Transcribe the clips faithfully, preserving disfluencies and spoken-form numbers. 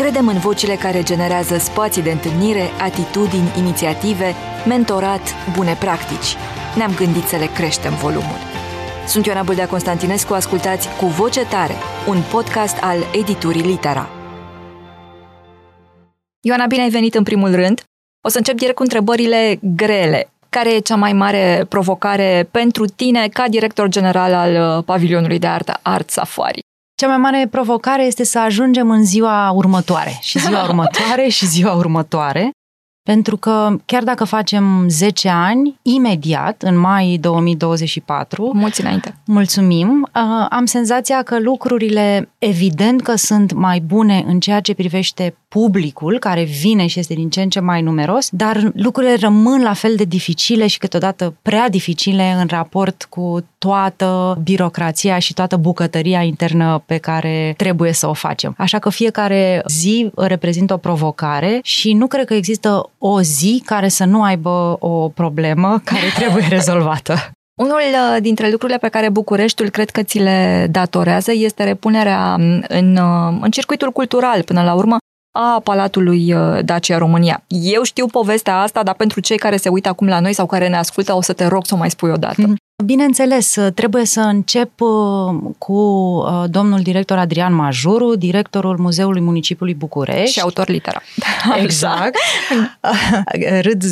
Credem în vocile care generează spații de întâlnire, atitudini, inițiative, mentorat, bune practici. Ne-am gândit să le creștem volumul. Sunt Ioana Bâldea-Constantinescu, ascultați Cu Voce Tare, un podcast al editurii Litera. Ioana, bine ai venit în primul rând. O să încep direct cu întrebările grele. Care e cea mai mare provocare pentru tine ca director general al pavilionului de artă Art Safari? Cea mai mare provocare este să ajungem în ziua următoare și ziua următoare și ziua următoare, pentru că chiar dacă facem zece ani, imediat, în mai două mii douăzeci și patru, mulți înainte. Mulțumim, am senzația că lucrurile evident că sunt mai bune în ceea ce privește publicul, care vine și este din ce în ce mai numeros, dar lucrurile rămân la fel de dificile și câteodată prea dificile în raport cu toată birocrația și toată bucătăria internă pe care trebuie să o facem. Așa că fiecare zi reprezintă o provocare și nu cred că există o zi care să nu aibă o problemă care trebuie rezolvată. Unul dintre lucrurile pe care Bucureștiul cred că ți le datorează este repunerea în, în circuitul cultural, până la urmă, a Palatului Dacia-România. Eu știu povestea asta, dar pentru cei care se uită acum la noi sau care ne ascultă, o să te rog să o mai spui odată. Bineînțeles, trebuie să încep cu domnul director Adrian Majuru, directorul Muzeului Municipiului București. Și autor Litera. Exact. Râd,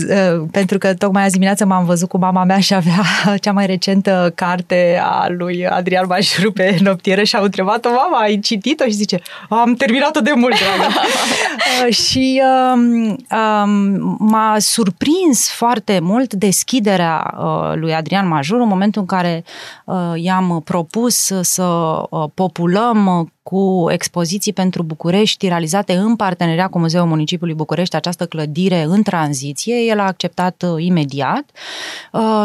pentru că tocmai azi dimineață m-am văzut cu mama mea și avea cea mai recentă carte a lui Adrian Majuru pe noptieră și am întrebat-o: mama, ai citit-o? Și zice: am terminat-o de mult, dragă. Și um, um, m-a surprins foarte mult deschiderea uh, lui Adrian Majuru în momentul în care uh, i-am propus să uh, populăm uh, cu expoziții pentru București realizate în parteneria cu Muzeul Municipiului București, această clădire în tranziție. El a acceptat imediat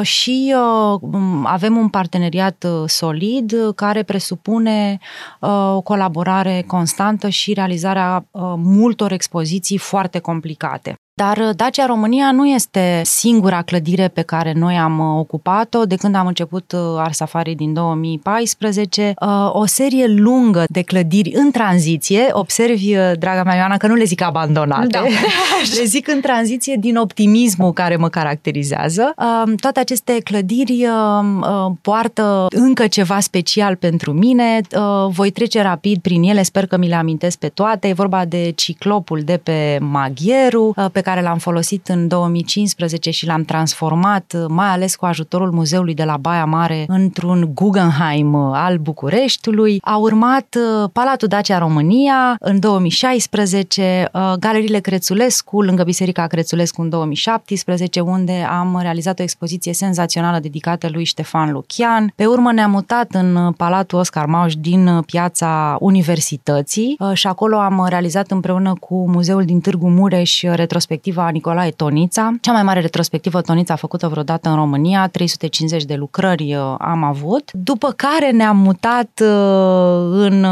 și avem un parteneriat solid care presupune o colaborare constantă și realizarea multor expoziții foarte complicate. Dar Dacia România nu este singura clădire pe care noi am ocupat-o de când am început Art Safari din două mii paisprezece. O serie lungă de clădiri în tranziție, observi, draga mea Ioana, că nu le zic abandonate, da. Le zic în tranziție din optimismul care mă caracterizează. Toate aceste clădiri poartă încă ceva special pentru mine, voi trece rapid prin ele, sper că mi le amintesc pe toate. E vorba de ciclopul de pe Maghieru, pe care l-am folosit în două mii cincisprezece și l-am transformat, mai ales cu ajutorul muzeului de la Baia Mare, într-un Guggenheim al Bucureștiului. A urmat Palatul Dacia-România în două mii șaisprezece, galeriile Crețulescu, lângă Biserica Crețulescu în două mii șaptesprezece, unde am realizat o expoziție senzațională dedicată lui Ștefan Lucian. Pe urmă ne-am mutat în Palatul Oscar Mauș din Piața Universității și acolo am realizat împreună cu muzeul din Târgu Mureș retrospectiva Nicolae Tonitza, cea mai mare retrospectivă Tonitza făcută vreodată în România, trei sute cincizeci de lucrări am avut, după care ne-am mutat în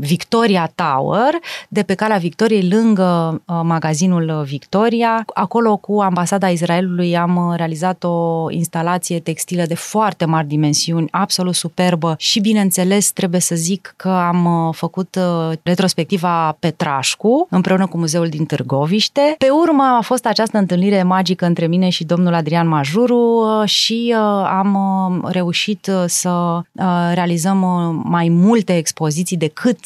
Victoria Tower, de pe Calea Victoriei, lângă magazinul Victoria. Acolo, cu Ambasada Israelului, am realizat o instalație textilă de foarte mari dimensiuni, absolut superbă și, bineînțeles, trebuie să zic că am făcut retrospectiva Petrașcu, împreună cu muzeul din Târgoviște. Târgoviște. Pe urmă a fost această întâlnire magică între mine și domnul Adrian Majuru și am reușit să realizăm mai multe expoziții decât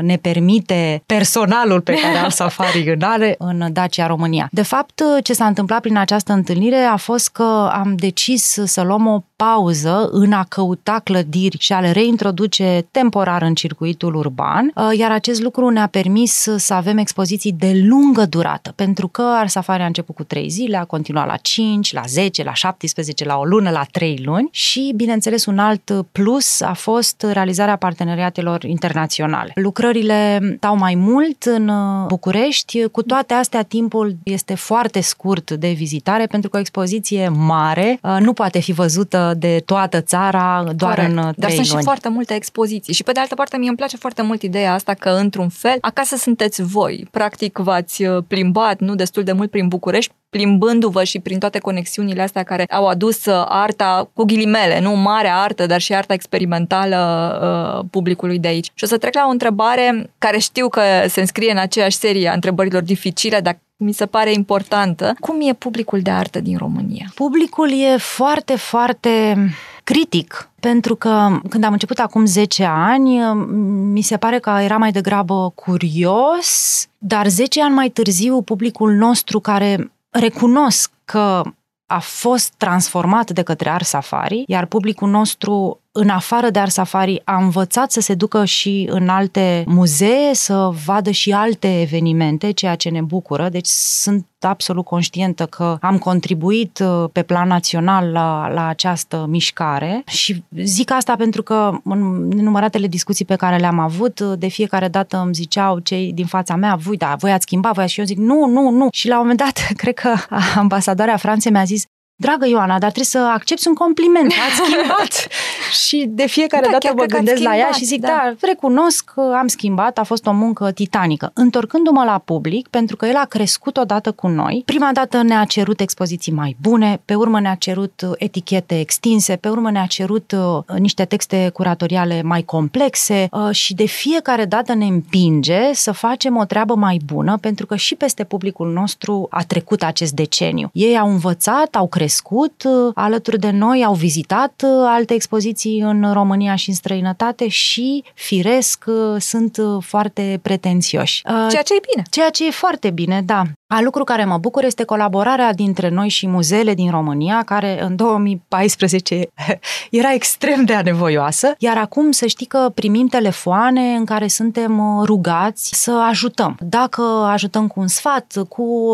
ne permite personalul pe care Art Safari îl are în Dacia România. De fapt, ce s-a întâmplat prin această întâlnire a fost că am decis să luăm o pauză în a căuta clădiri și a le reintroduce temporar în circuitul urban, iar acest lucru ne-a permis să avem expoziții de lungă durată, pentru că Art Safari a început cu trei zile, a continuat la cinci, la zece, la șaptesprezece, la o lună, la trei luni și, bineînțeles, un alt plus a fost realizarea parteneriatelor internaționale. Lucrările stau mai mult în București, cu toate astea timpul este foarte scurt de vizitare, pentru că o expoziție mare nu poate fi văzută de toată țara doar Corect. În trei luni. Dar sunt și foarte multe expoziții și pe de altă parte mie îmi place foarte mult ideea asta că într-un fel acasă sunteți voi. Practic v-ați plimbat, nu destul de mult prin București, plimbându-vă și prin toate conexiunile astea care au adus arta cu ghilimele, nu marea artă, dar și arta experimentală publicului de aici. Și o să trec la o întrebare care știu că se înscrie în aceeași serie a întrebărilor dificile, dar mi se pare importantă. Cum e publicul de artă din România? Publicul e foarte, foarte critic, pentru că când am început acum zece ani, mi se pare că era mai degrabă curios, dar zece ani mai târziu publicul nostru, care recunosc că a fost transformat de către Art Safari, iar publicul nostru, în afară de Art Safari, a învățat să se ducă și în alte muzee, să vadă și alte evenimente, ceea ce ne bucură. Deci sunt absolut conștientă că am contribuit pe plan național la, la această mișcare și zic asta pentru că în nenumăratele discuții pe care le-am avut, de fiecare dată îmi ziceau cei din fața mea, voi, da, voi ați schimbat, voi ați... și eu zic, nu, nu, nu. Și la un moment dat, cred că ambasadoarea Franței mi-a zis, dragă Ioana, dar trebuie să accepți un compliment, ați schimbat. Și de fiecare da, dată mă gândesc schimbat, la ea și zic, da. da, recunosc că am schimbat, a fost o muncă titanică. Întorcându-mă la public, pentru că el a crescut odată cu noi, prima dată ne-a cerut expoziții mai bune, pe urmă ne-a cerut etichete extinse, pe urmă ne-a cerut niște texte curatoriale mai complexe și de fiecare dată ne împinge să facem o treabă mai bună, pentru că și peste publicul nostru a trecut acest deceniu. Ei au învățat, au crescut, Crescut, alături de noi, au vizitat alte expoziții în România și în străinătate și, firesc, sunt foarte pretențioși. Ceea ce e bine. Ceea ce e foarte bine, da. Al lucru care mă bucur este colaborarea dintre noi și muzeele din România, care în două mii paisprezece era extrem de anevoioasă, iar acum să știi că primim telefoane în care suntem rugați să ajutăm. Dacă ajutăm cu un sfat, cu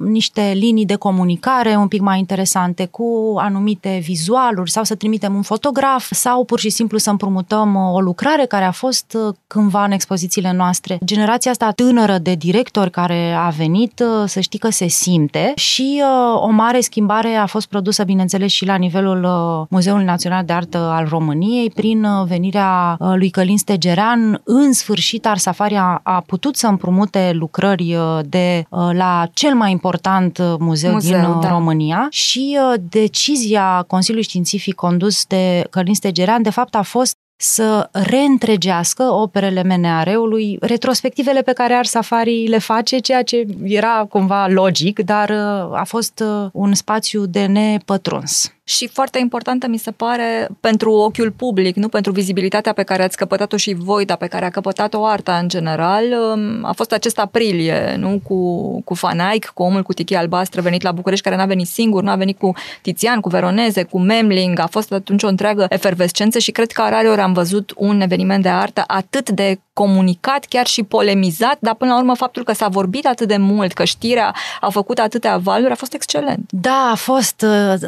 niște linii de comunicare un pic mai interesante, cu anumite vizualuri sau să trimitem un fotograf sau pur și simplu să împrumutăm o lucrare care a fost cândva în expozițiile noastre. Generația asta tânără de directori care a venit, să știi că se simte și uh, o mare schimbare a fost produsă, bineînțeles, și la nivelul uh, Muzeului Național de Artă al României prin uh, venirea uh, lui Călin Stegerean. În sfârșit, Art Safari a, a putut să împrumute lucrări uh, de uh, la cel mai important muzeu, muzeu din da. România și uh, decizia Consiliului Științific condus de Călin Stegerean, de fapt, a fost să reîntregească operele M N A R-ului, retrospectivele pe care Art Safari le face, ceea ce era cumva logic, dar a fost un spațiu de nepătruns. Și foarte importantă mi se pare pentru ochiul public, nu pentru vizibilitatea pe care ați căpătat-o și voi, dar pe care a căpătat-o arta în general. A fost acest aprilie, nu? Cu, cu Fanaic, cu omul cu tichia albastră venit la București, care n-a venit singur, nu a venit cu Tizian, cu Veroneze, cu Memling. A fost atunci o întreagă efervescență și cred că rareori am văzut un eveniment de artă atât de comunicat, chiar și polemizat, dar până la urmă faptul că s-a vorbit atât de mult, că știrea a făcut atâtea valuri, a fost excelent. Da, a fost.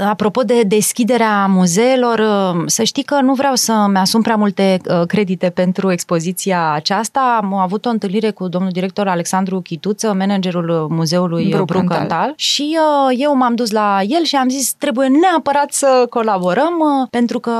Apropo de deschiderea muzeelor, să știi că nu vreau să mi-asum prea multe credite pentru expoziția aceasta. Am avut o întâlnire cu domnul director Alexandru Chituță, managerul muzeului Bruckenthal. Bruckenthal și eu m-am dus la el și am zis, trebuie neapărat să colaborăm, pentru că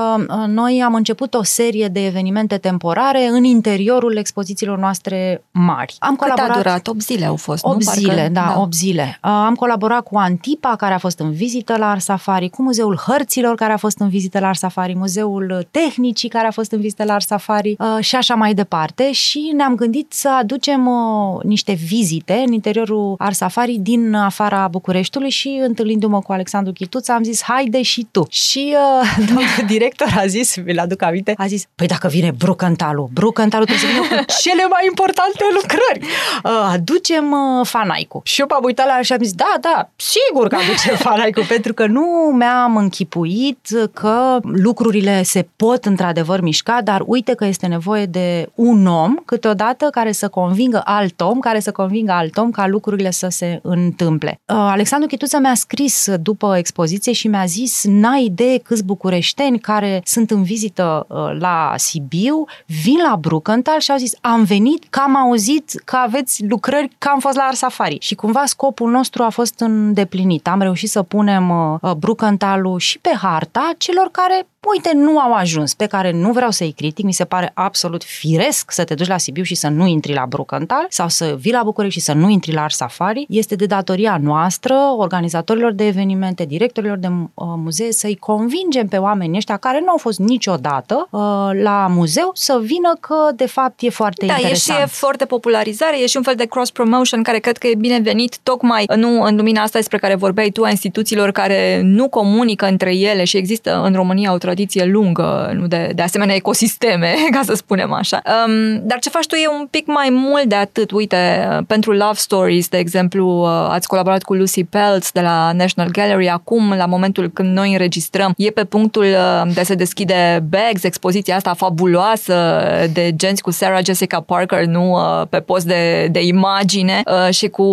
noi am început o serie de evenimente temporare în interiorul expozițiilor noastre mari. Am Cât colaborat... a durat? opt zile au fost, opt nu? Zile, Parcă... da, da, opt zile. Am colaborat cu Antipa, care a fost în vizită la Art Safari, cu Muzeul Hărților, care a fost în vizită la Art Safari, Muzeul Tehnicii, care a fost în vizită la Art Safari și așa mai departe. Și ne-am gândit să aducem niște vizite în interiorul Art Safari din afara Bucureștiului și întâlnindu-mă cu Alexandru Chituță, am zis, haide și tu. Și uh, domnul director a zis, mi-l aduc aminte, a zis, păi dacă vine Bruckenthal-ul, Bruckenthal-ul trebuie să vină cu cele mai importante lucrări. Aducem Fanaicu. Și eu m-am uitat la el și am zis, da, da, sigur că aducem Fanaicu, pentru că nu mi-am închipuit că lucrurile se pot într-adevăr mișca, dar uite că este nevoie de un om câteodată care să convingă alt om, care să convingă alt om ca lucrurile să se întâmple. Alexandru Chituță mi-a scris după expoziție și mi-a zis, n-ai idee câți bucureșteni care sunt în vizită la Sibiu vin la Bruckenthal și au zis, am venit că am auzit că aveți lucrări, că am fost la Art Safari. Și cumva scopul nostru a fost îndeplinit. Am reușit să punem Bruckenthal-ul și pe harta celor care, uite, nu au ajuns, pe care nu vreau să-i critic, mi se pare absolut firesc să te duci la Sibiu și să nu intri la Bruckenthal sau să vii la București și să nu intri la Art Safari. Este de datoria noastră, organizatorilor de evenimente, directorilor de muzee, să-i convingem pe oamenii ăștia care nu au fost niciodată uh, la muzeu să vină că, de fapt, e foarte da, interesant. Da, e și foarte popularizare, e și un fel de cross-promotion care cred că e binevenit tocmai nu în lumina asta despre care vorbeai tu, a instituțiilor care nu comunică între ele și există în România o tradiție lungă, nu de, de asemenea ecosisteme, ca să spunem așa. Um, dar ce faci tu e un pic mai mult de atât. Uite, pentru Love Stories, de exemplu, ați colaborat cu Lucy Peltz de la National Gallery. Acum, la momentul când noi înregistrăm, e pe punctul de a se deschide Bags, expoziția asta fabuloasă de genți cu Sarah Jessica Parker, nu pe post de, de imagine, și cu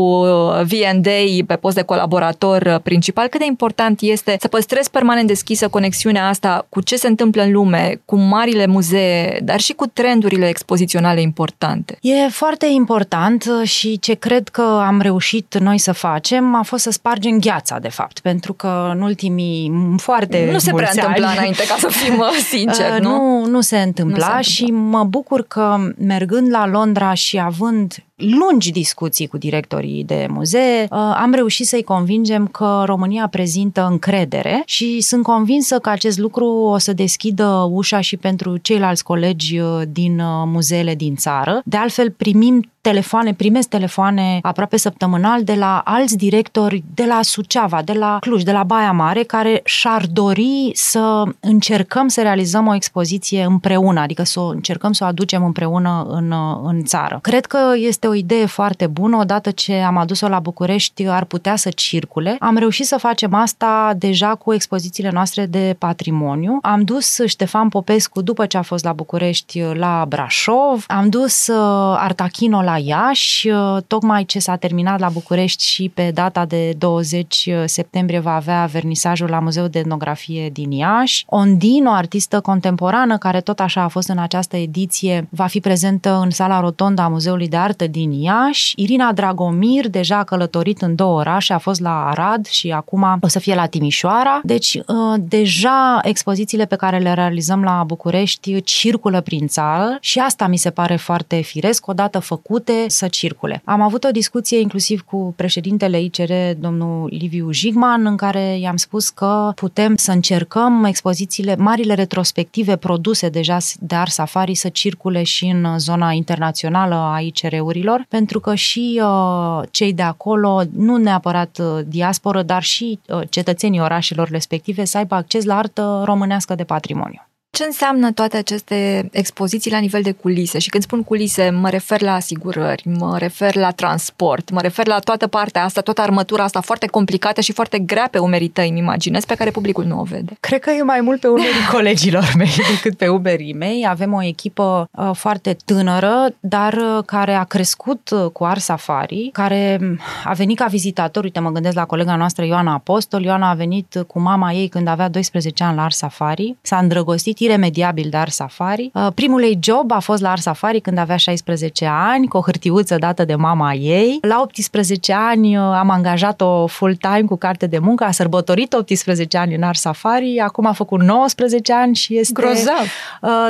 V and A pe post de colaborator principal. Cât de important este să păstrezi permanent deschisă conexiunea asta cu ce se întâmplă în lume, cu marile muzee, dar și cu trendurile expoziționale importante. E foarte important și ce cred că am reușit noi să facem a fost să spargem gheața, de fapt, pentru că în ultimii foarte Nu se prea întâmpla înainte, ca să fim sinceri, nu? Nu, nu se întâmpla nu și mă bucur că mergând la Londra și având lungi discuții cu directorii de muzee, am reușit să-i convingem că România prezintă încredere și sunt convinsă că acest lucru o să deschidă ușa și pentru ceilalți colegi din muzeele din țară. De altfel, primim telefoane, primesc telefoane aproape săptămânal de la alți directori de la Suceava, de la Cluj, de la Baia Mare, care și-ar dori să încercăm să realizăm o expoziție împreună, adică să o încercăm să o aducem împreună în, în țară. Cred că este o idee foarte bună, odată ce am adus-o la București ar putea să circule. Am reușit să facem asta deja cu expozițiile noastre de patrimoniu. Am dus Ștefan Popescu după ce a fost la București la Brașov, am dus Artachino la Iași, tocmai ce s-a terminat la București și pe data de douăzeci septembrie va avea vernisajul la Muzeul de Etnografie din Iași. Ondino, artistă contemporană care tot așa a fost în această ediție, va fi prezentă în sala rotondă a Muzeului de Artă din Iași. Irina Dragomir, deja a călătorit în două orașe, a fost la Arad și acum o să fie la Timișoara. Deci deja expozițiile pe care le realizăm la București circulă prin țară și asta mi se pare foarte firesc, odată făcut să circule. Am avut o discuție inclusiv cu președintele I C R, domnul Liviu Jigman, în care i-am spus că putem să încercăm expozițiile, marile retrospective produse deja de Art Safari să circule și în zona internațională a I C R-urilor, pentru că și uh, cei de acolo, nu neapărat uh, diasporă, dar și uh, cetățenii orașelor respective să aibă acces la artă românească de patrimoniu. Ce înseamnă toate aceste expoziții la nivel de culise? Și când spun culise, mă refer la asigurări, mă refer la transport, mă refer la toată partea asta, toată armătura asta foarte complicată și foarte grea pe umerii tăi, îmi imaginez, pe care publicul nu o vede. Cred că e mai mult pe umerii colegilor mei decât pe umerii mei. Avem o echipă foarte tânără, dar care a crescut cu Art Safari, care a venit ca vizitator. Uite, mă gândesc la colega noastră Ioana Apostol. Ioana a venit cu mama ei când avea doisprezece ani la Art Safari, s-a îndrăgostit iremediabil de Art Safari. Primul ei job a fost la Art Safari când avea șaisprezece ani, cu o hârtiuță dată de mama ei. La optsprezece ani am angajat-o full-time cu carte de muncă, a sărbătorit optsprezece ani în Art Safari, acum a făcut nouăsprezece ani și este... Grozav!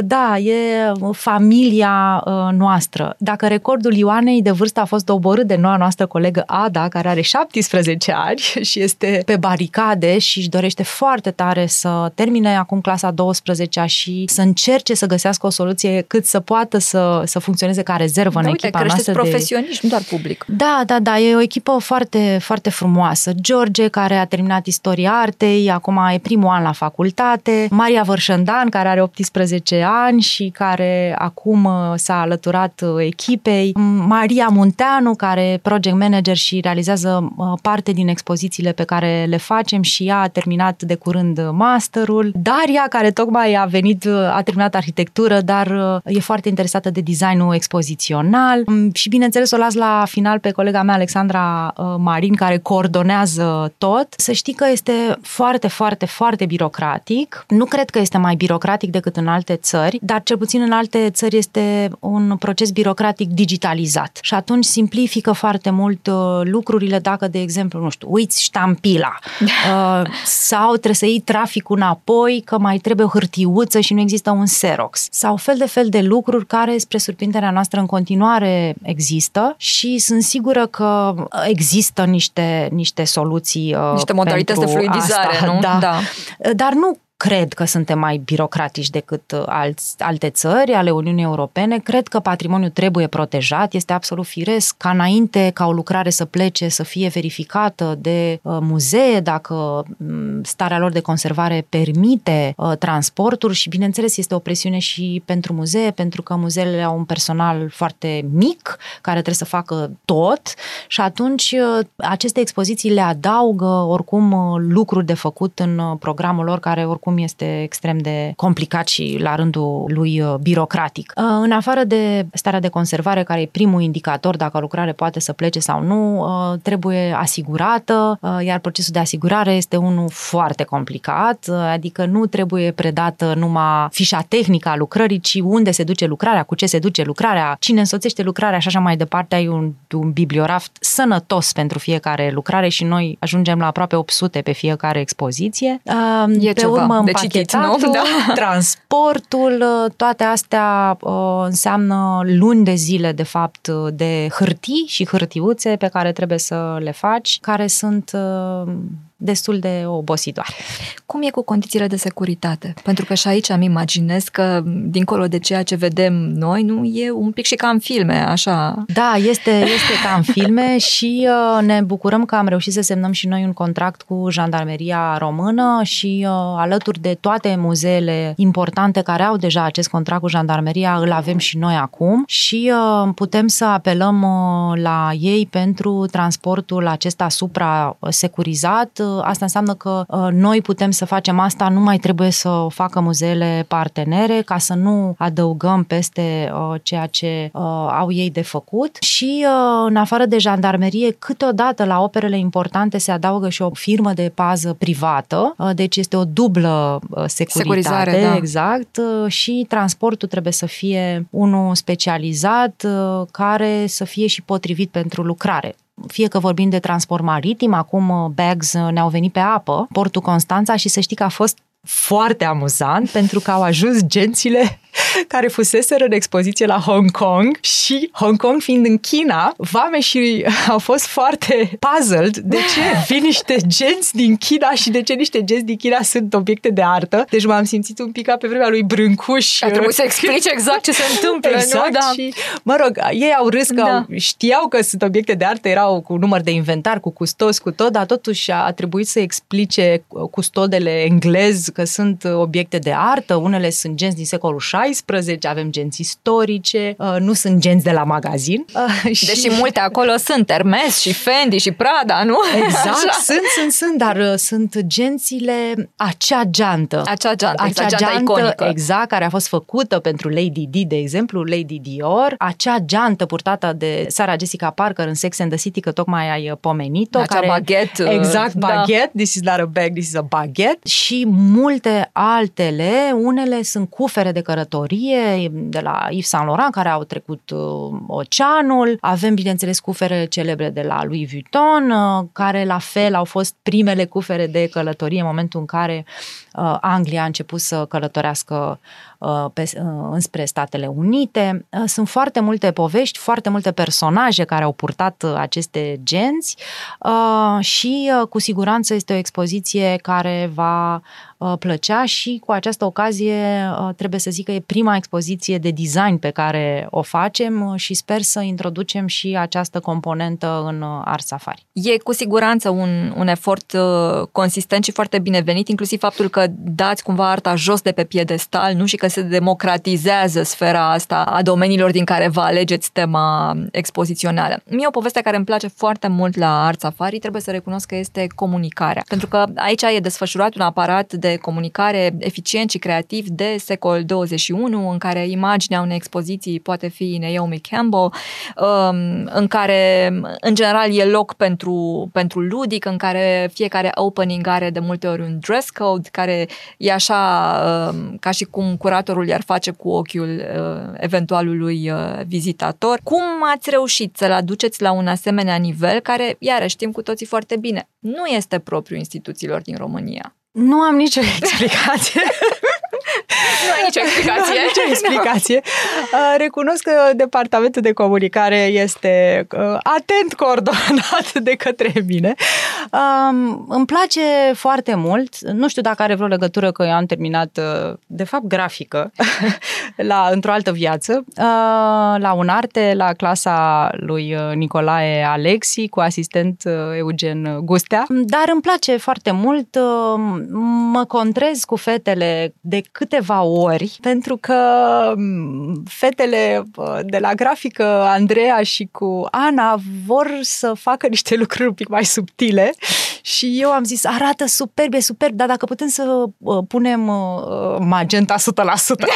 Da, e familia noastră. Dacă recordul Ioanei de vârstă a fost doborât de noua noastră colegă Ada, care are șaptesprezece ani și este pe baricade și își dorește foarte tare să termine acum clasa a douăsprezecea și să încerce să găsească o soluție cât să poată să, să funcționeze ca rezervă da, în uite, echipa noastră. Uite, creșteți profesioniști, de... nu doar public. Da, da, da, e o echipă foarte, foarte frumoasă. George, care a terminat istoria artei, acum e primul an la facultate, Maria Vărșândan, care are optsprezece ani și care acum s-a alăturat echipei, Maria Munteanu, care e project manager și realizează parte din expozițiile pe care le facem și ea a terminat de curând masterul, Daria, care tocmai a venit, a terminat arhitectură, dar e foarte interesată de designul expozițional și, bineînțeles, o las la final pe colega mea, Alexandra Marin, care coordonează tot. Să știi că este foarte, foarte, foarte birocratic. Nu cred că este mai birocratic decât în alte țări, dar cel puțin în alte țări este un proces birocratic digitalizat și atunci simplifică foarte mult lucrurile dacă, de exemplu, nu știu, uiți ștampila sau trebuie să iei traficul înapoi că mai trebuie o hârtiuță și nu există un Xerox sau fel de fel de lucruri care, spre surprinderea noastră, în continuare există și sunt sigură că există niște, niște soluții, niște modalități de fluidizare, asta, nu? Da. Da. Dar nu cred că suntem mai birocratici decât alți, alte țări ale Uniunii Europene. Cred că patrimoniul trebuie protejat. Este absolut firesc ca înainte ca o lucrare să plece, să fie verificată de uh, muzee, dacă starea lor de conservare permite uh, transportul și, bineînțeles, este o presiune și pentru muzee, pentru că muzeele au un personal foarte mic care trebuie să facă tot și atunci uh, aceste expoziții le adaugă oricum uh, lucruri de făcut în uh, programul lor, care oricum cum este extrem de complicat și la rândul lui birocratic. În afară de starea de conservare, care e primul indicator dacă o lucrare poate să plece sau nu, trebuie asigurată, iar procesul de asigurare este unul foarte complicat, adică nu trebuie predată numai fișa tehnică a lucrării, ci unde se duce lucrarea, cu ce se duce lucrarea, cine însoțește lucrarea și așa mai departe. Ai un, un bibliograf sănătos pentru fiecare lucrare și noi ajungem la aproape opt sute pe fiecare expoziție. E pe ceva. Împachetatul, da. Transportul, toate astea uh, înseamnă luni de zile, de fapt, de hârtii și hârtiuțe pe care trebuie să le faci, care sunt uh, destul de obositoare. Cum e cu condițiile de securitate? Pentru că și aici îmi imaginez că, dincolo de ceea ce vedem noi, nu e un pic și ca în filme, așa? Da, este, este ca în filme și uh, ne bucurăm că am reușit să semnăm și noi un contract cu Jandarmeria Română și uh, alături de toate muzeele importante care au deja acest contract cu Jandarmeria, îl avem și noi acum și uh, putem să apelăm uh, la ei pentru transportul acesta supra-securizat. Asta înseamnă că noi putem să facem asta, nu mai trebuie să o facă muzeele partenere ca să nu adăugăm peste ceea ce au ei de făcut și în afară de jandarmerie, câteodată la operele importante se adaugă și o firmă de pază privată, deci este o dublă securitate, securizare, da. Exact, și transportul trebuie să fie unul specializat care să fie și potrivit pentru lucrare. Fie că vorbim de transport maritim, acum bags ne-au venit pe apă, portul Constanța, și să știi că a fost foarte amuzant pentru că au ajuns gențile care fuseseră în expoziție la Hong Kong și Hong Kong fiind în China, vameșii au fost foarte puzzled de ce vin niște genți din China și de ce niște genți din China sunt obiecte de artă. Deci m-am simțit un pic ca pe vremea lui Brâncuș. A trebuit să explice exact ce se întâmplă. Exact, nu? Da. Și, mă rog, ei au râs că da. Știau că sunt obiecte de artă, erau cu număr de inventar, cu custos, cu tot, dar totuși a trebuit să explice custodele englez că sunt obiecte de artă, unele sunt genți din secolul șaisprezece, avem genți istorice, nu sunt genți de la magazin. Deși multe acolo sunt, Hermes și Fendi și Prada, nu? Exact, așa. sunt, sunt, sunt, dar sunt gențile, acea geantă. Acea geantă, acea geantă, geantă iconică. Exact, care a fost făcută pentru Lady Di, de exemplu, Lady Dior, acea geantă purtată de Sarah Jessica Parker în Sex and the City, că tocmai ai pomenit-o. Acea care, baguette. Exact, baguette, da. This is not a bag, this is a baguette. Și multe altele, unele sunt cufere de cărătorie de la Yves Saint Laurent care au trecut uh, oceanul, avem bineînțeles cufere celebre de la Louis Vuitton uh, care la fel au fost primele cufere de călătorie în momentul în care uh, Anglia a început să călătorească uh, pe, uh, înspre Statele Unite. Uh, sunt foarte multe povești, foarte multe personaje care au purtat uh, aceste genți uh, și uh, cu siguranță este o expoziție care va plăcea și cu această ocazie trebuie să zic că e prima expoziție de design pe care o facem și sper să introducem și această componentă în Art Safari. E cu siguranță un, un efort consistent și foarte binevenit, inclusiv faptul că dați cumva arta jos de pe piedestal, nu? Și că că se democratizează sfera asta a domeniilor din care vă alegeți tema expozițională. Mie o poveste care îmi place foarte mult la Art Safari, trebuie să recunosc că este comunicarea. Pentru că aici e desfășurat un aparat de comunicare eficient și creativ de secol douăzeci și unu, în care imaginea unei expoziții poate fi Naomi Campbell, în care în general e loc pentru, pentru ludic, în care fiecare opening are de multe ori un dress code, care e așa ca și cum curatorul i-ar face cu ochiul eventualului vizitator. Cum ați reușit să-l aduceți la un asemenea nivel care, iarăși, știm cu toții foarte bine, nu este propriu instituțiilor din România? Nu am nicio explicație. Nu ai nicio explicație. Nu am nicio explicație. Recunosc că departamentul de comunicare este atent coordonat de către mine. Îmi place foarte mult. Nu știu dacă are vreo legătură că eu am terminat, de fapt, grafică la, într-o altă viață, la UNARTE, la clasa lui Nicolae Alexi, cu asistent Eugen Gustea. Dar îmi place foarte mult. Mă contrez cu fetele de câteva ori, pentru că fetele de la grafică, Andreea și cu Ana, vor să facă niște lucruri un pic mai subtile și eu am zis, arată superb, e superb, dar dacă putem să punem magenta o sută la sută.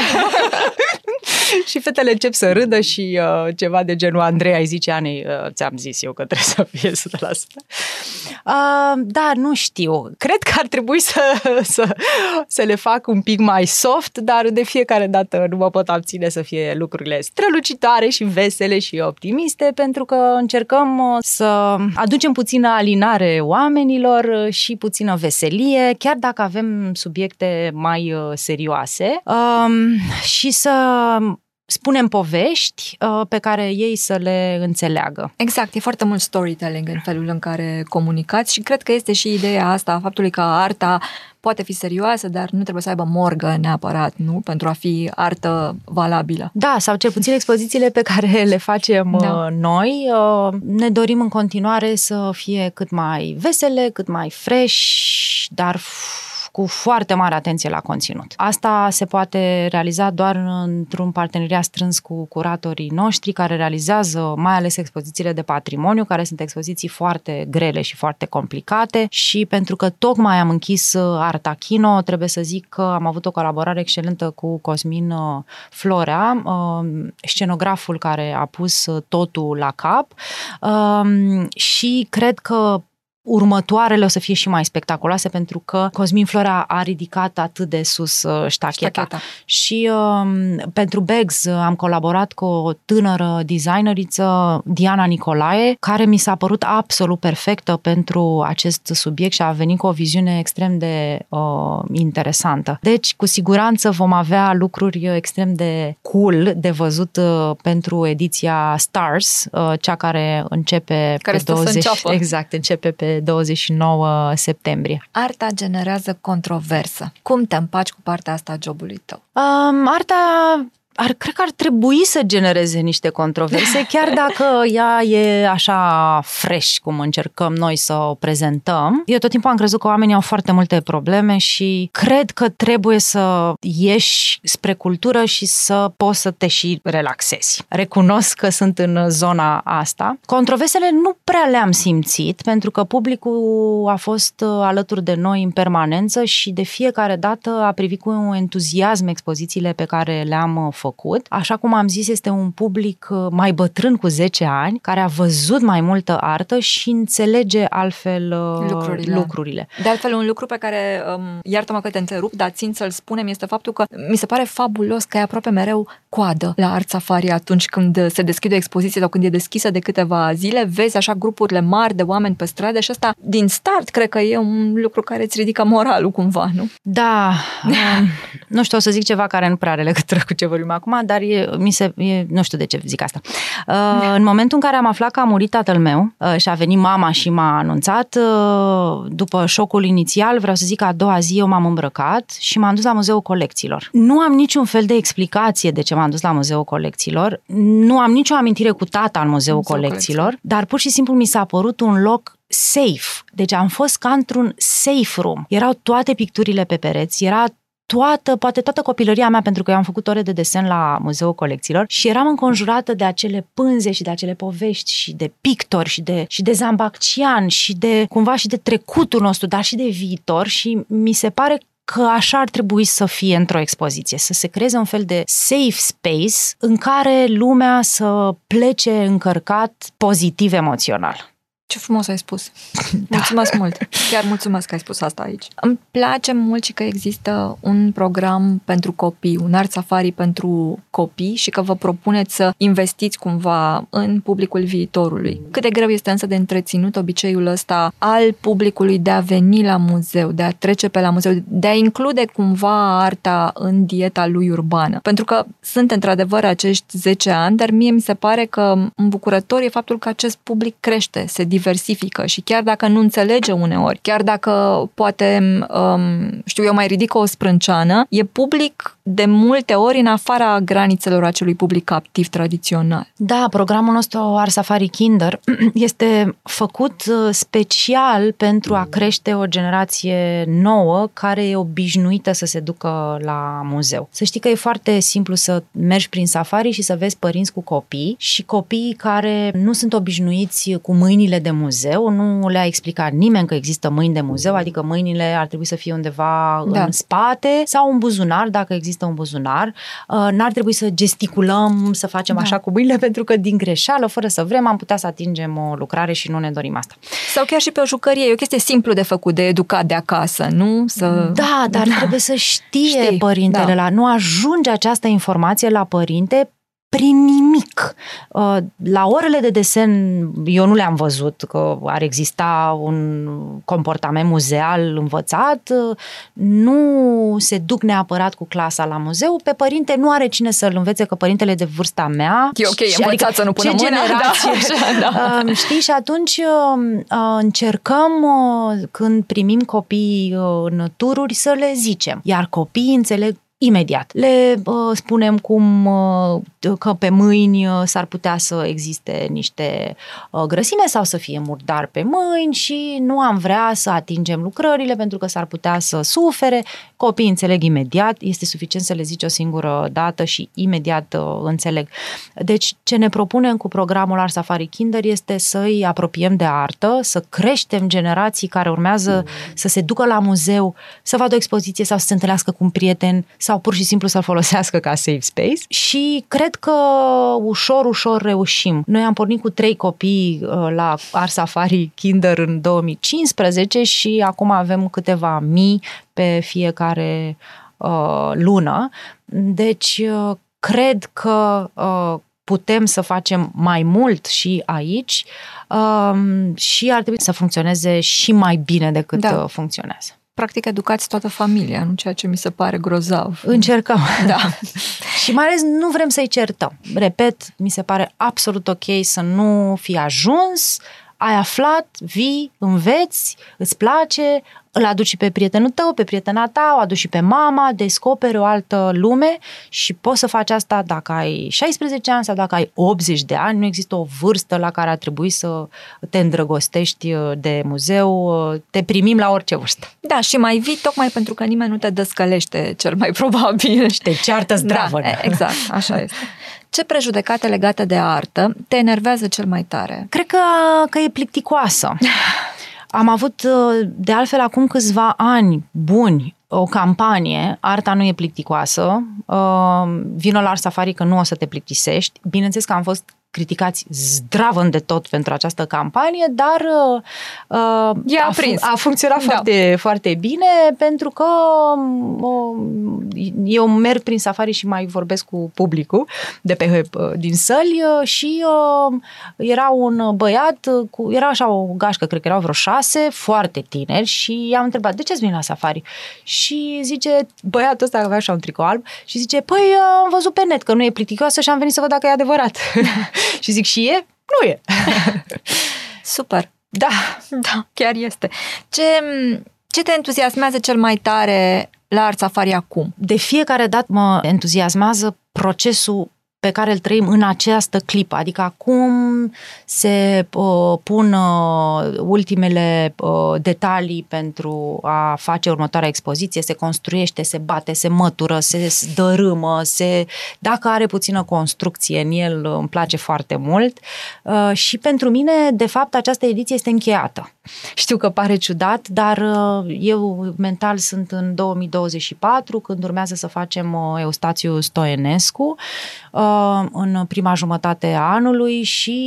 Și fetele încep să râdă și uh, ceva de genul, Andreea îi zice Anei, uh, ți-am zis eu că trebuie să fie o sută la sută. Uh, da, nu știu. Cred că ar trebui să, să, să le fac un pic mai soft, dar de fiecare dată nu mă pot abține să fie lucrurile strălucitoare și vesele și optimiste, pentru că încercăm să aducem puțină alinare oamenilor și puțină veselie, chiar dacă avem subiecte mai serioase, uh, și să spunem povești uh, pe care ei să le înțeleagă. Exact, e foarte mult storytelling în felul în care comunicați și cred că este și ideea asta a faptului că arta poate fi serioasă, dar nu trebuie să aibă morgă neapărat, nu? Pentru a fi artă valabilă. Da, sau cel puțin expozițiile pe care le facem da. noi. Ne dorim în continuare să fie cât mai vesele, cât mai fresh, dar cu foarte mare atenție la conținut. Asta se poate realiza doar într-un parteneriat strâns cu curatorii noștri care realizează mai ales expozițiile de patrimoniu, care sunt expoziții foarte grele și foarte complicate și pentru că tocmai am închis Arta Kino, trebuie să zic că am avut o colaborare excelentă cu Cosmin Florea, scenograful care a pus totul la cap și cred că următoarele o să fie și mai spectaculoase pentru că Cosmin Florea a ridicat atât de sus ștacheta. ștacheta. Și um, pentru bags am colaborat cu o tânără designeriță, Diana Nicolae, care mi s-a părut absolut perfectă pentru acest subiect și a venit cu o viziune extrem de uh, interesantă. Deci, cu siguranță vom avea lucruri extrem de cool de văzut uh, pentru ediția Stars, uh, cea care începe care pe douăzeci. Exact, începe pe douăzeci și nouă septembrie. Arta generează controversă. Cum te împaci cu partea asta a jobului tău? Um, arta... Ar, cred că ar trebui să genereze niște controverse, chiar dacă ea e așa fresh cum încercăm noi să o prezentăm. Eu tot timpul am crezut că oamenii au foarte multe probleme și cred că trebuie să ieși spre cultură și să poți să te și relaxezi. Recunosc că sunt în zona asta. Controversele nu prea le-am simțit, pentru că publicul a fost alături de noi în permanență și de fiecare dată a privit cu entuziasm expozițiile pe care le-am făcut. Așa cum am zis, este un public mai bătrân cu zece ani, care a văzut mai multă artă și înțelege altfel lucrurile. lucrurile. De altfel, un lucru pe care, iartă-mă că te întrerup, dar țin să-l spunem, este faptul că mi se pare fabulos că e aproape mereu coadă la Art Safari atunci când se deschide o expoziție sau când e deschisă de câteva zile, vezi așa grupurile mari de oameni pe stradă și asta, din start, cred că e un lucru care îți ridică moralul cumva, nu? Da. um, nu știu, o să zic ceva care nu prea are legătură cu ce vorbim acum, dar e, mi se, e, nu știu de ce zic asta. Uh, în momentul în care am aflat că a murit tatăl meu uh, și a venit mama și m-a anunțat, uh, după șocul inițial, vreau să zic că a doua zi eu m-am îmbrăcat și m-am dus la Muzeul Colecțiilor. Nu am niciun fel de explicație de ce m-am dus la Muzeul Colecțiilor, nu am nicio amintire cu tata în Muzeul, Muzeul Colecțiilor, Colecții. dar pur și simplu mi s-a părut un loc safe. Deci am fost ca într-un safe room. Erau toate picturile pe pereți, era toată, poate toată copilăria mea, pentru că eu am făcut ore de desen la Muzeul Colecțiilor și eram înconjurată de acele pânze și de acele povești și de pictori și de, și de Zambaccian și de cumva și de trecutul nostru, dar și de viitor, și mi se pare că așa ar trebui să fie într-o expoziție, să se creeze un fel de safe space în care lumea să plece încărcat pozitiv emoțional. Ce frumos ai spus! Mulțumesc da. mult! Chiar mulțumesc că ai spus asta aici. Îmi place mult și că există un program pentru copii, un art safari pentru copii și că vă propuneți să investiți cumva în publicul viitorului. Cât de greu este însă de întreținut obiceiul ăsta al publicului de a veni la muzeu, de a trece pe la muzeu, de a include cumva arta în dieta lui urbană. Pentru că sunt într-adevăr acești zece ani, dar mie mi se pare că îmbucurător e faptul că acest public crește, se diversifică și chiar dacă nu înțelege uneori, chiar dacă poate, um, știu eu, mai ridică o sprânceană, e public de multe ori în afara granițelor acelui public activ tradițional. Da, programul nostru Art Safari Kinder este făcut special pentru a crește o generație nouă care e obișnuită să se ducă la muzeu. Să știi că e foarte simplu să mergi prin safari și să vezi părinți cu copii și copiii care nu sunt obișnuiți cu mâinile de muzeu, nu le-a explicat nimeni că există mâini de muzeu, adică mâinile ar trebui să fie undeva da. în spate sau în buzunar, dacă există un buzunar. N-ar trebui să gesticulăm, să facem da. așa cu mâinile, pentru că din greșeală, fără să vrem, am putea să atingem o lucrare și nu ne dorim asta. Sau chiar și pe o jucărie, e o chestie simplu de făcut, de educat de acasă, nu? Să... Da, dar da. trebuie să știe Știi, părintele da. la... Nu ajunge această informație la părinte prin nimic. La orele de desen eu nu le-am văzut că ar exista un comportament muzeal învățat. Nu se duc neapărat cu clasa la muzeu. Pe părinte nu are cine să-l învețe, că părintele de vârsta mea... E ok, e învățat să nu pună mâna. Da. Știi? Și atunci încercăm, când primim copii în tururi, să le zicem. Iar copiii înțeleg imediat. Le uh, spunem cum uh, că pe mâini uh, s-ar putea să existe niște uh, grăsime sau să fie murdar pe mâini și nu am vrea să atingem lucrările pentru că s-ar putea să sufere. Copiii înțeleg imediat, este suficient să le zici o singură dată și imediat uh, înțeleg. Deci ce ne propunem cu programul Art Safari Kinder este să-i apropiem de artă, să creștem generații care urmează mm. să se ducă la muzeu, să vadă o expoziție sau să se întâlnească cu un prieten sau sau pur și simplu să-l folosească ca safe space și cred că ușor, ușor reușim. Noi am pornit cu trei copii la Art Safari Kinder în două mii cincisprezece și acum avem câteva mii pe fiecare uh, lună. Deci, uh, cred că uh, putem să facem mai mult și aici uh, și ar trebui să funcționeze și mai bine decât da. funcționează. Practic educați toată familia, nu ceea ce mi se pare grozav. Încercăm. Da. Și mai ales nu vrem să-i certăm. Repet, mi se pare absolut ok să nu fi ajuns, ai aflat, vii, înveți, îți place, îl aduci pe prietenul tău, pe prietena ta, o aduci și pe mama, descoperi o altă lume și poți să faci asta dacă ai șaisprezece ani sau dacă ai optzeci de ani. Nu există o vârstă la care ar trebui să te îndrăgostești de muzeu. Te primim la orice vârstă. Da, și mai vii tocmai pentru că nimeni nu te dăscălește, cel mai probabil. Și te ceartă zdravănă. Da, exact, așa este. Ce prejudecate legate de artă te enervează cel mai tare? Cred că, că e plicticoasă. Am avut, de altfel, acum câțiva ani buni o campanie, arta nu e plicticoasă, vino la Art Safari că nu o să te plictisești. Bineînțeles că am fost criticați zdravăn de tot pentru această campanie, dar uh, a, fun- a funcționat da. foarte, foarte bine, pentru că uh, eu merg prin safari și mai vorbesc cu publicul de pe, uh, din săli uh, și uh, era un băiat, cu, era așa o gașcă, cred că erau vreo șase, foarte tineri și i-am întrebat, de ce ați venit la safari? Și zice, băiatul ăsta avea așa un tricou alb și zice, păi uh, am văzut pe net că nu e plicticoasă și am venit să văd dacă e adevărat. Și zic, și e? Nu e. Super. Da, da, chiar este. Ce, ce te entuziasmează cel mai tare la Art Safari acum? De fiecare dată mă entuziasmează procesul pe care îl trăim în această clipă, adică acum se uh, pun uh, ultimele uh, detalii pentru a face următoarea expoziție, se construiește, se bate, se mătură, se dărâmă, se... dacă are puțină construcție în el, îmi place foarte mult uh, și pentru mine, de fapt, această ediție este încheiată. Știu că pare ciudat, dar uh, eu mental sunt în două mii douăzeci și patru, când urmează să facem uh, Eustațiu Stoenescu, uh, în prima jumătate a anului și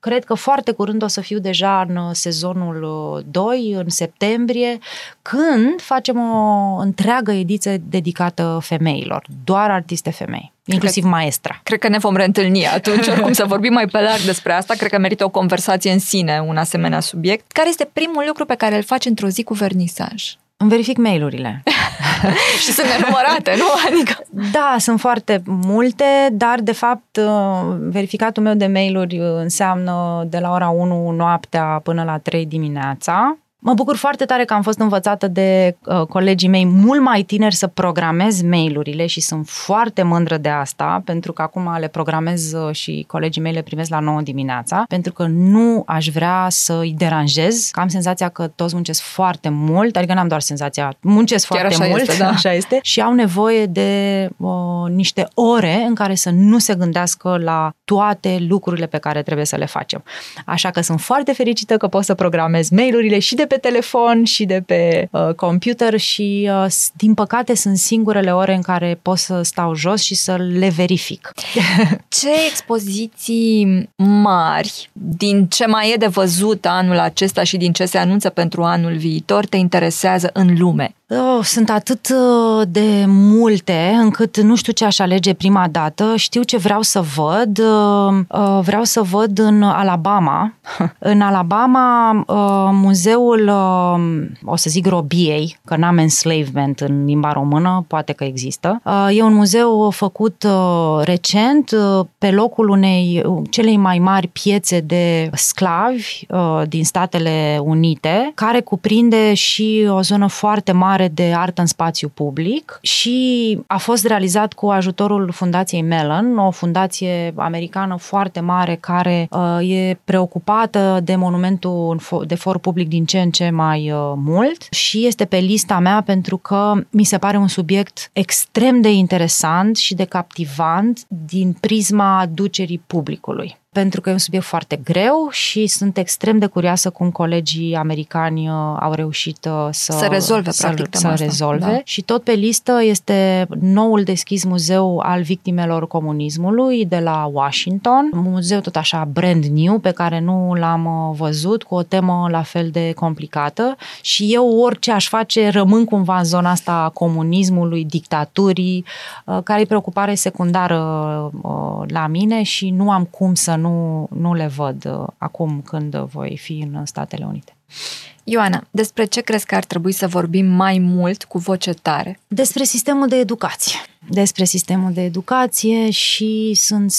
cred că foarte curând o să fiu deja în sezonul doi, în septembrie, când facem o întreagă ediție dedicată femeilor, doar artiste femei, inclusiv cred, maestra. Cred că ne vom reîntâlni atunci, oricum să vorbim mai pe larg despre asta, cred că merită o conversație în sine, un asemenea subiect. Care este primul lucru pe care îl faci într-o zi cu vernisaj? Îmi verific mail-urile. Și sunt nenumărate, nu? Adică... Da, sunt foarte multe, dar de fapt verificatul meu de mail-uri înseamnă de la ora unu noaptea până la trei dimineața. Mă bucur foarte tare că am fost învățată de uh, colegii mei mult mai tineri să programez mail-urile și sunt foarte mândră de asta, pentru că acum le programez și colegii mei le primesc la nouă dimineața, pentru că nu aș vrea să-i deranjez, că am senzația că toți muncesc foarte mult, adică n-am doar senzația, muncesc foarte mult, este, da. Așa este, și au nevoie de uh, niște ore în care să nu se gândească la toate lucrurile pe care trebuie să le facem. Așa că sunt foarte fericită că pot să programez mail-urile și de pe telefon și de pe uh, computer și, uh, din păcate, sunt singurele ore în care pot să stau jos și să le verific. Ce expoziții mari, din ce mai e de văzut anul acesta și din ce se anunță pentru anul viitor, te interesează în lume? Oh, sunt atât de multe încât nu știu ce aș alege prima dată. Știu ce vreau să văd. Vreau să văd în Alabama. În Alabama, muzeul, o să zic robiei, că n-am enslavement în limba română, poate că există. E un muzeu făcut recent pe locul unei celei mai mari piețe de sclavi din Statele Unite, care cuprinde și o zonă foarte mare de artă în spațiu public și a fost realizat cu ajutorul Fundației Mellon, o fundație americană foarte mare care uh, e preocupată de monumentul de for public din ce în ce mai uh, mult și este pe lista mea pentru că mi se pare un subiect extrem de interesant și de captivant din prisma aducerii publicului. Pentru că e un subiect foarte greu și sunt extrem de curioasă cum colegii americani au reușit să, să rezolve, să, practic, să asta, rezolve. Da. Și tot pe listă este noul deschis muzeu al victimelor comunismului de la Washington, un muzeu tot așa brand new pe care nu l-am văzut, cu o temă la fel de complicată și eu orice aș face rămân cumva în zona asta a comunismului, dictaturii, care e preocupare secundară la mine și nu am cum să nu Nu, nu le văd acum când voi fi în Statele Unite. Ioana, despre ce crezi că ar trebui să vorbim mai mult cu voce tare? Despre sistemul de educație. Despre sistemul de educație și sunt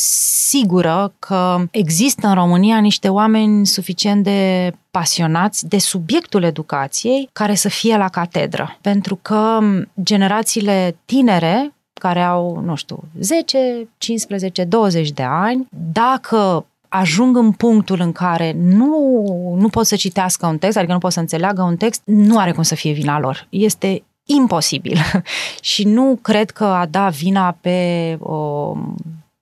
sigură că există în România niște oameni suficient de pasionați de subiectul educației care să fie la catedră. Pentru că generațiile tinere care au, nu știu, zece, cincisprezece, douăzeci de ani, dacă ajung în punctul în care nu, nu pot să citească un text, adică nu pot să înțeleagă un text, nu are cum să fie vina lor. Este imposibil. Și nu cred că a da vina pe... O,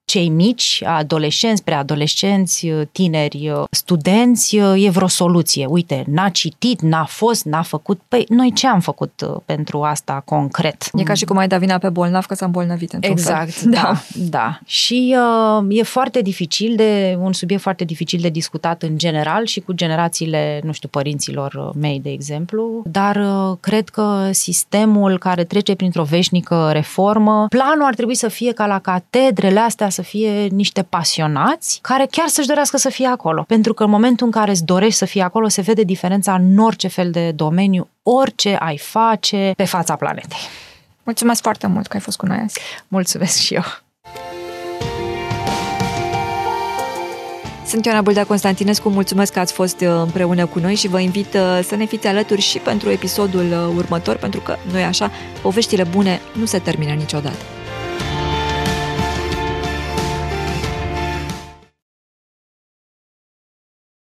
cei mici, adolescenți, preadolescenți, tineri, studenți, e vreo soluție. Uite, n-a citit, n-a fost, n-a făcut. Păi, noi ce am făcut pentru asta concret? E ca și cum ai da vina pe bolnav că s-a îmbolnăvit. Exact, da, da, da. Și uh, e foarte dificil, de un subiect foarte dificil de discutat în general și cu generațiile, nu știu, părinților mei, de exemplu, dar uh, cred că sistemul care trece printr-o veșnică reformă, planul ar trebui să fie ca la catedrele astea să fie niște pasionați care chiar să-și dorească să fie acolo. Pentru că în momentul în care îți dorești să fii acolo, se vede diferența în orice fel de domeniu, orice ai face pe fața planetei. Mulțumesc foarte mult că ai fost cu noi azi. Mulțumesc și eu. Sunt Ioana Bâldea-Constantinescu, mulțumesc că ați fost împreună cu noi și vă invit să ne fiți alături și pentru episodul următor, pentru că, nu-i așa, poveștile bune nu se termină niciodată.